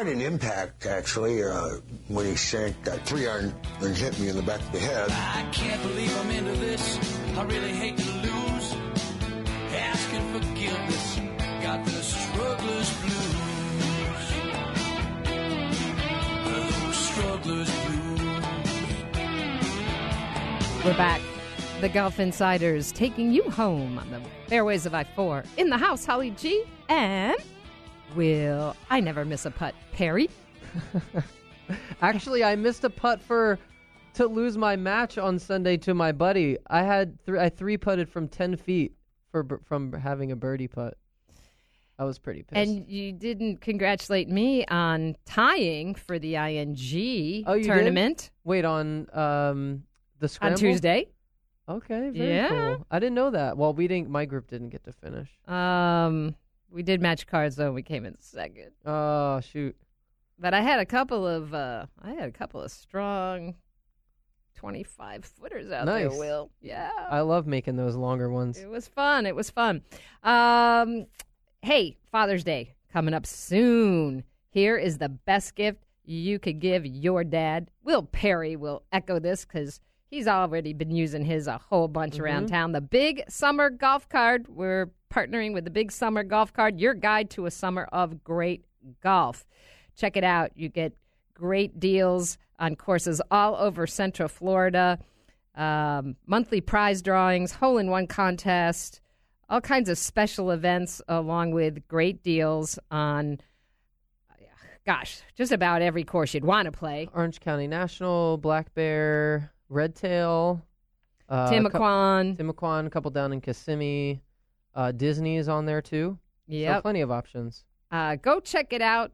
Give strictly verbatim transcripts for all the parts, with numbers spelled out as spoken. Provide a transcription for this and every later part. quite an impact, actually, uh, when he sank that three iron and hit me in the back of the head. I can't believe I'm into this. I really hate to lose. Asking for forgiveness. Got the struggler's blues. The struggler's blues. We're back. The Golf Insiders taking you home on the fairways of I four. In the house, Holly G. and... Will, I never miss a putt, Perry. Actually, I missed a putt for to lose my match on Sunday to my buddy. I had th- I three putted from ten feet for from having a birdie putt. I was pretty pissed. And you didn't congratulate me on tying for the I N G oh, you tournament. Did? Wait, on um, the scramble? On Tuesday. Okay, very yeah. cool. I didn't know that. Well, we didn't. My group didn't get to finish. Um. We did match cards, though. We came in second. Oh, shoot. But I had a couple of uh, I had a couple of strong twenty-five footers out nice. there, Will. Yeah. I love making those longer ones. It was fun. It was fun. Um, hey, Father's Day coming up soon. Here is the best gift you could give your dad. Will Perry will echo this because he's already been using his a whole bunch mm-hmm. around town. The Big Summer Golf Card. We're partnering with the Big Summer Golf Card, your guide to a summer of great golf. Check it out. You get great deals on courses all over Central Florida, um, monthly prize drawings, hole-in-one contest, all kinds of special events, along with great deals on, gosh, just about every course you'd want to play. Orange County National, Black Bear, Redtail, uh, Timucuan. Timucuan, a couple down in Kissimmee. Uh, Disney is on there, too. Yeah. So plenty of options. Uh, go check it out.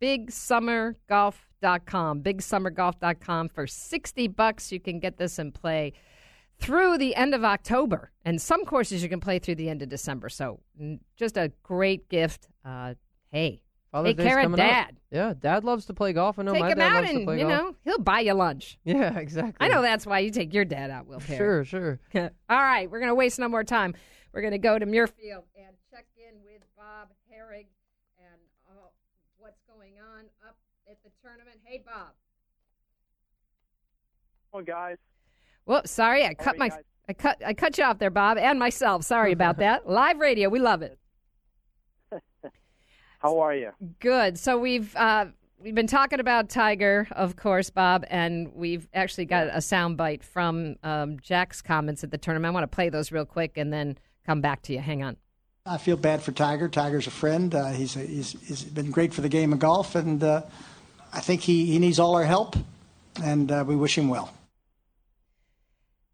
Big Summer Golf dot com. Big Summer Golf dot com. For sixty bucks, you can get this and play through the end of October. And some courses you can play through the end of December. So just a great gift. Uh, hey, Father's take care of Dad. Up. Yeah, Dad loves to play golf. I know take my dad loves and, to play golf. Take him out and, you know, he'll buy you lunch. Yeah, exactly. I know that's why you take your dad out, Will Perry. Sure, sure. All right, we're going to waste no more time. We're going to go to Muirfield and check in with Bob Harig and uh, what's going on up at the tournament. Hey, Bob. Hello, guys. Well, sorry, I cut my guys? I cut I cut you off there, Bob, and myself. Sorry about that. Live radio, we love it. How are you? Good. So we've uh, we've been talking about Tiger, of course, Bob, and we've actually got a soundbite from um, Jack's comments at the tournament. I want to play those real quick, and then. Come back to you. Hang on. I feel bad for Tiger. Tiger's a friend. Uh, he's, a, he's he's been great for the game of golf, and uh, I think he, he needs all our help, and uh, we wish him well.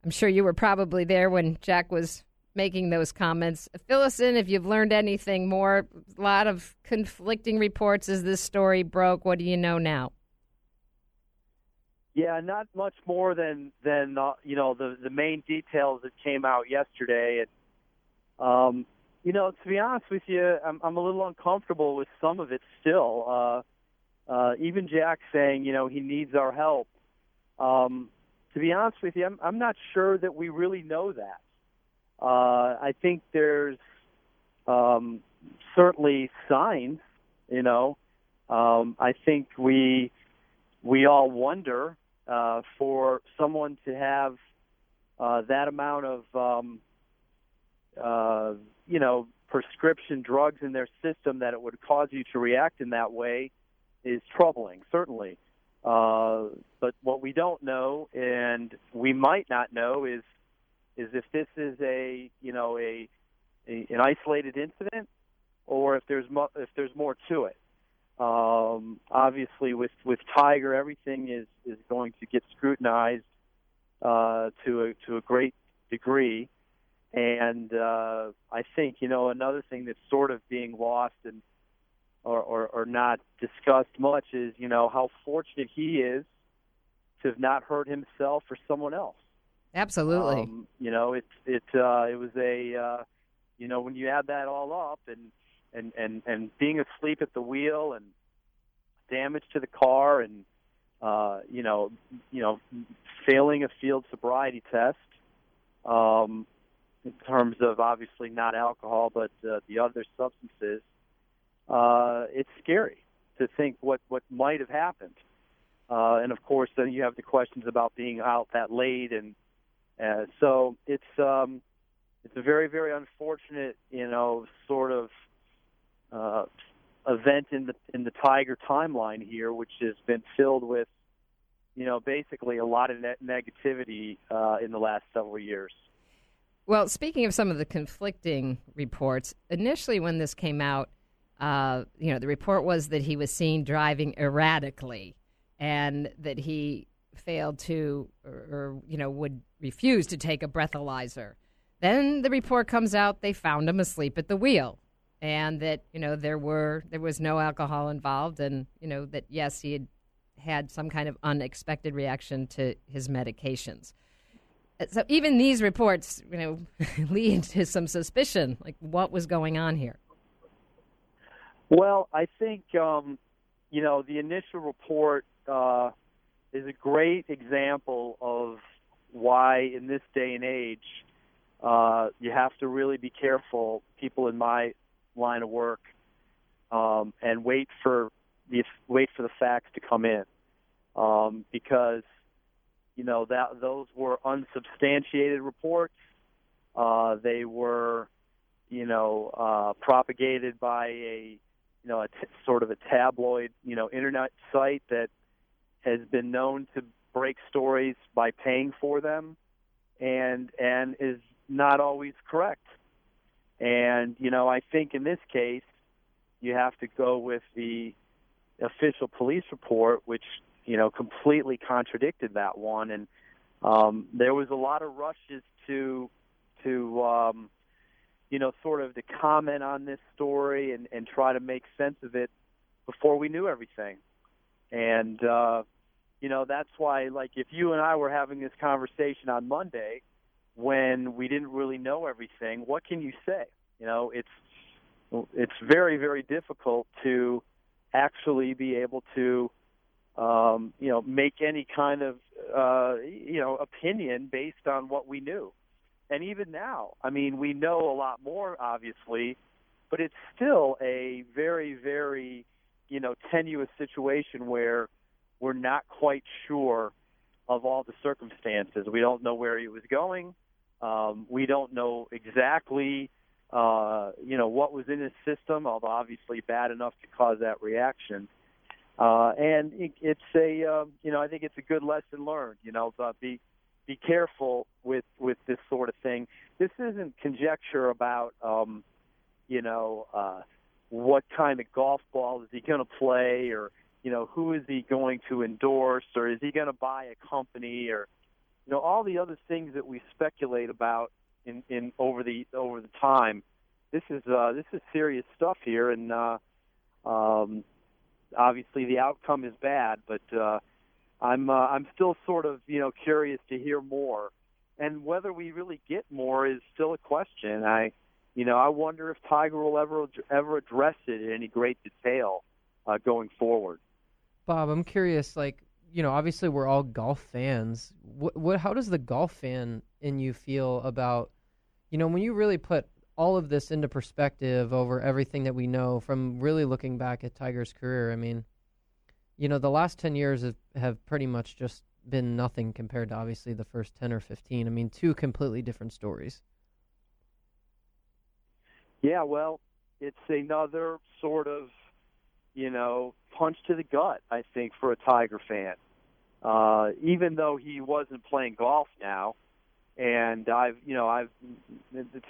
I'm sure you were probably there when Jack was making those comments. Fill us in if you've learned anything more. A lot of conflicting reports as this story broke. What do you know now? Yeah, not much more than, than uh, you know, the, the main details that came out yesterday. And Um, you know, to be honest with you, I'm, I'm a little uncomfortable with some of it still. Uh, uh, even Jack saying, you know, he needs our help. Um, to be honest with you, I'm, I'm not sure that we really know that. Uh, I think there's um, certainly signs, you know. Um, I think we we all wonder uh, for someone to have uh, that amount of um, – Uh, you know, prescription drugs in their system that it would cause you to react in that way is troubling, certainly. Uh, but what we don't know, and we might not know, is is if this is a you know a, a an isolated incident, or if there's mo- if there's more to it. Um, obviously, with, with Tiger, everything is, is going to get scrutinized uh, to a, to a great degree. And uh, I think, you know, another thing that's sort of being lost and or, or, or not discussed much is, you know, how fortunate he is to have not hurt himself or someone else. Absolutely. Um, you know, it it uh, it was a uh, you know when you add that all up and, and, and, and being asleep at the wheel and damage to the car and uh, you know you know failing a field sobriety test. Um, in terms of obviously not alcohol, but uh, the other substances, uh, it's scary. to think what, what might have happened. Uh, and, of course, then you have the questions about being out that late. And uh, so it's um, it's a very, very unfortunate, you know, sort of uh, event in the in the Tiger timeline here, which has been filled with, you know, basically a lot of net negativity uh, in the last several years. Well, speaking of some of the conflicting reports, initially when this came out, uh, you know, the report was that he was seen driving erratically and that he failed to or, or, you know, would refuse to take a breathalyzer. Then the report comes out they found him asleep at the wheel and that, you know, there were there was no alcohol involved and, you know, that, yes, he had had some kind of unexpected reaction to his medications. So even these reports, you know, lead to some suspicion, like what was going on here. Well, I think, um, you know, the initial report uh, is a great example of why in this day and age uh, you have to really be careful, people in my line of work, um, and wait for the, wait for the facts to come in um, because, you know, that those were unsubstantiated reports. Uh, they were, you know, uh, propagated by a, you know, a t- sort of a tabloid, you know, internet site that has been known to break stories by paying for them, and and is not always correct. And you know, I think in this case, you have to go with the official police report, which, you know, completely contradicted that one. And um, there was a lot of rushes to, to um, you know, sort of to comment on this story and, and try to make sense of it before we knew everything. And, uh, you know, that's why, like, if you and I were having this conversation on Monday when we didn't really know everything, what can you say? You know, it's it's very, very difficult to actually be able to, Um, you know, make any kind of, uh, you know, opinion based on what we knew. And even now, I mean, we know a lot more, obviously, but it's still a very, very, you know, tenuous situation where we're not quite sure of all the circumstances. We don't know where he was going. Um, we don't know exactly, uh, you know, what was in his system, although obviously bad enough to cause that reaction. Uh, and it, it's a, uh, you know, I think it's a good lesson learned, you know, but be be careful with, with this sort of thing. This isn't conjecture about, um, you know, uh, what kind of golf ball is he going to play or, you know, who is he going to endorse or is he going to buy a company or, you know, all the other things that we speculate about in, in over the over the time. This is uh, this is serious stuff here, and uh, um. Obviously, the outcome is bad, but uh, I'm uh, I'm still sort of, you know, curious to hear more, and whether we really get more is still a question. I, you know, I wonder if Tiger will ever ever address it in any great detail uh, going forward. Bob, I'm curious. Like, you know, obviously we're all golf fans. What, what, how does the golf fan in you feel about, you know, when you really put all of this into perspective over everything that we know from really looking back at Tiger's career? I mean, you know, the last ten years have, have pretty much just been nothing compared to obviously the first ten or fifteen. I mean, two completely different stories. Yeah, well, it's another sort of, you know, punch to the gut, I think, for a Tiger fan. Uh, even though he wasn't playing golf now, and I've, you know, I've... It's,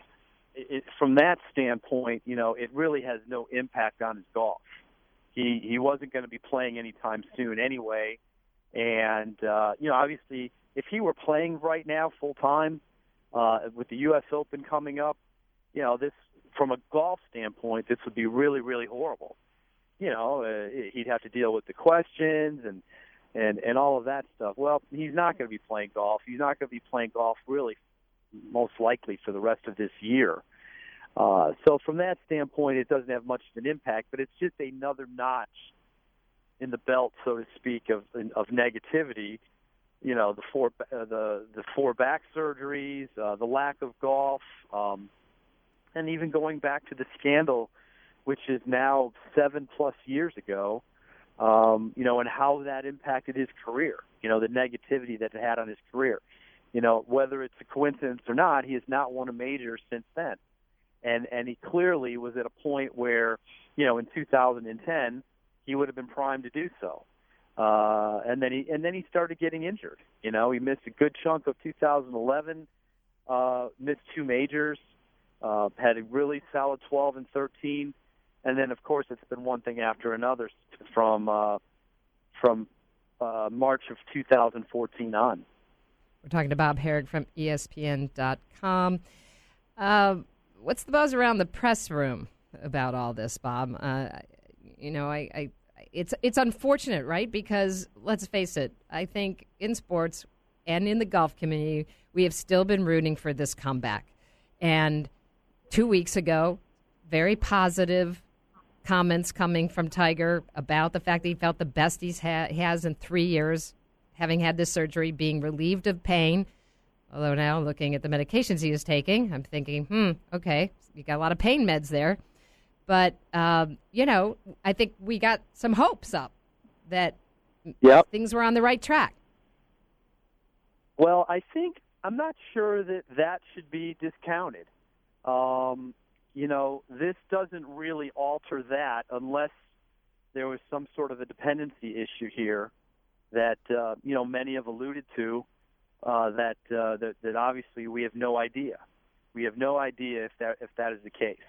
It, from that standpoint, you know, it really has no impact on his golf. He he wasn't going to be playing anytime soon anyway. And, uh, you know, obviously, if he were playing right now full-time uh, with the U S Open coming up, you know, this from a golf standpoint, this would be really, really horrible. You know, uh, he'd have to deal with the questions and, and, and all of that stuff. Well, he's not going to be playing golf. He's not going to be playing golf really most likely for the rest of this year. Uh, so from that standpoint, it doesn't have much of an impact, but it's just another notch in the belt, so to speak, of of negativity. You know, the four uh, the the four back surgeries, uh, the lack of golf, um, and even going back to the scandal, which is now seven plus years ago, um, you know, and how that impacted his career, you know, the negativity that it had on his career. You know, whether it's a coincidence or not, he has not won a major since then. And and he clearly was at a point where, you know, in two thousand ten, he would have been primed to do so. Uh, and then he and then he started getting injured. You know, he missed a good chunk of two thousand eleven, uh, missed two majors, uh, had a really solid twelve and thirteen, and then of course it's been one thing after another from uh, from uh, March of two thousand fourteen on. We're talking to Bob Harig from E S P N dot com. Uh, what's the buzz around the press room about all this, Bob? Uh, you know, I. I It's it's unfortunate, right? Because let's face it, I think in sports and in the golf community, we have still been rooting for this comeback. And two weeks ago, very positive comments coming from Tiger about the fact that he felt the best he's ha- has in three years, having had this surgery, being relieved of pain. Although now, looking at the medications he is taking, I'm thinking, hmm, okay, you got a lot of pain meds there. But, um, you know, I think we got some hopes up that yep. things were on the right track. Well, I think I'm not sure that that should be discounted. Um, you know, this doesn't really alter that unless there was some sort of a dependency issue here that, uh, you know, many have alluded to uh, that, uh, that that obviously we have no idea. We have no idea if that if that is the case.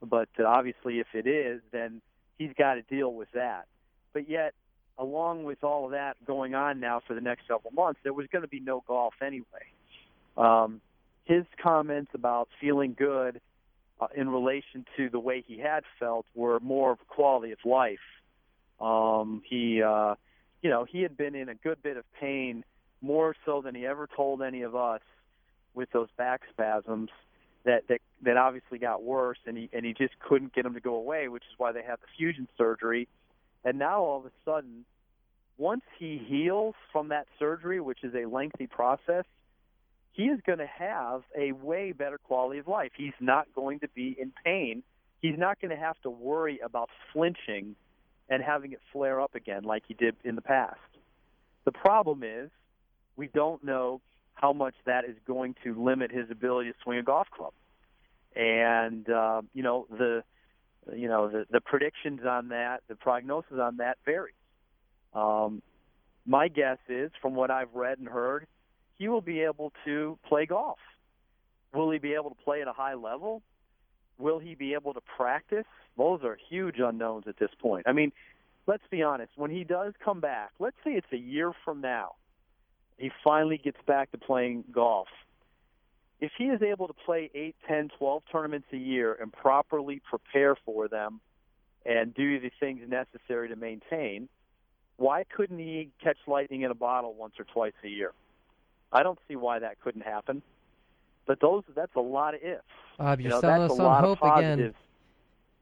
But obviously, if it is, then he's got to deal with that. But yet, along with all of that going on now for the next several months, there was going to be no golf anyway. Um, his comments about feeling good uh, in relation to the way he had felt were more of quality of life. Um, he, uh, you know, he had been in a good bit of pain, more so than he ever told any of us, with those back spasms. That, that that obviously got worse, and he and he just couldn't get them to go away, which is why they had the fusion surgery. And now all of a sudden, once he heals from that surgery, which is a lengthy process, he is going to have a way better quality of life. He's not going to be in pain. He's not going to have to worry about flinching and having it flare up again like he did in the past. The problem is we don't know how much that is going to limit his ability to swing a golf club, and uh, you know the, you know the, the predictions on that, the prognosis on that varies. Um, my guess is, from what I've read and heard, he will be able to play golf. Will he be able to play at a high level? Will he be able to practice? Those are huge unknowns at this point. I mean, let's be honest. When he does come back, let's say it's a year from now. He finally gets back to playing golf. If he is able to play eight, ten, twelve tournaments a year and properly prepare for them and do the things necessary to maintain, why couldn't he catch lightning in a bottle once or twice a year? I don't see why that couldn't happen. But those that's a lot of ifs. Bob, you're selling us on hope again.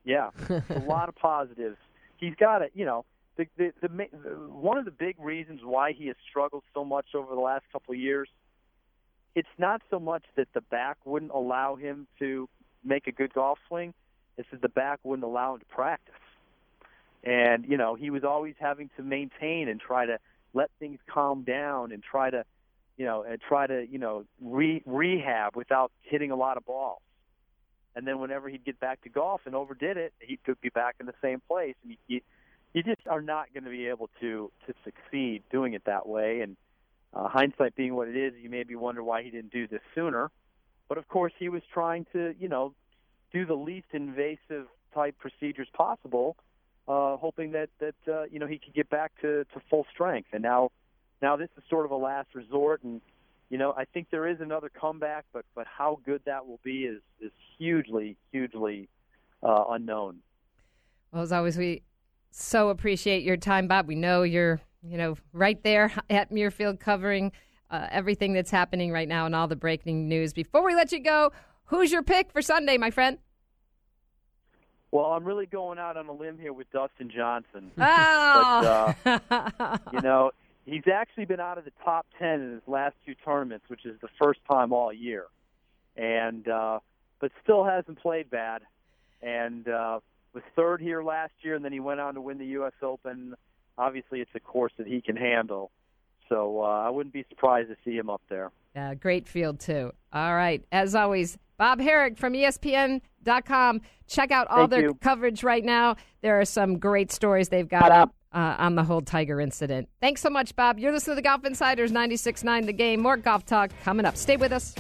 Yeah, a lot of positives. He's got to, you know, The, the, the, the, one of the big reasons why he has struggled so much over the last couple of years, it's not so much that the back wouldn't allow him to make a good golf swing. It's that the back wouldn't allow him to practice. And, you know, he was always having to maintain and try to let things calm down and try to, you know, and try to, you know, re- rehab without hitting a lot of balls. And then whenever he'd get back to golf and overdid it, he could be back in the same place. And he, he You just are not going to be able to, to succeed doing it that way. And uh, hindsight being what it is, you maybe wonder why he didn't do this sooner. But, of course, he was trying to, you know, do the least invasive type procedures possible, uh, hoping that, that uh, you know, he could get back to, to full strength. And now now this is sort of a last resort. And, you know, I think there is another comeback, but, but how good that will be is, is hugely, hugely uh, unknown. Well, as always, we so appreciate your time, Bob. We know you're, you know, right there at Muirfield covering uh, everything that's happening right now and all the breaking news. Before we let you go, who's your pick for Sunday, my friend? Well, I'm really going out on a limb here with Dustin Johnson. Oh! But, uh, you know, he's actually been out of the top ten in his last two tournaments, which is the first time all year, and uh, but still hasn't played bad, and uh, was third here last year, and then he went on to win the U S Open. Obviously, it's a course that he can handle. So uh, I wouldn't be surprised to see him up there. Uh, great field, too. All right. As always, Bob Harig from E S P N dot com. Check out all Thank their you. coverage right now. There are some great stories they've got up uh, on the whole Tiger incident. Thanks so much, Bob. You're listening to the Golf Insiders, ninety-six point nine The Game. More golf talk coming up. Stay with us.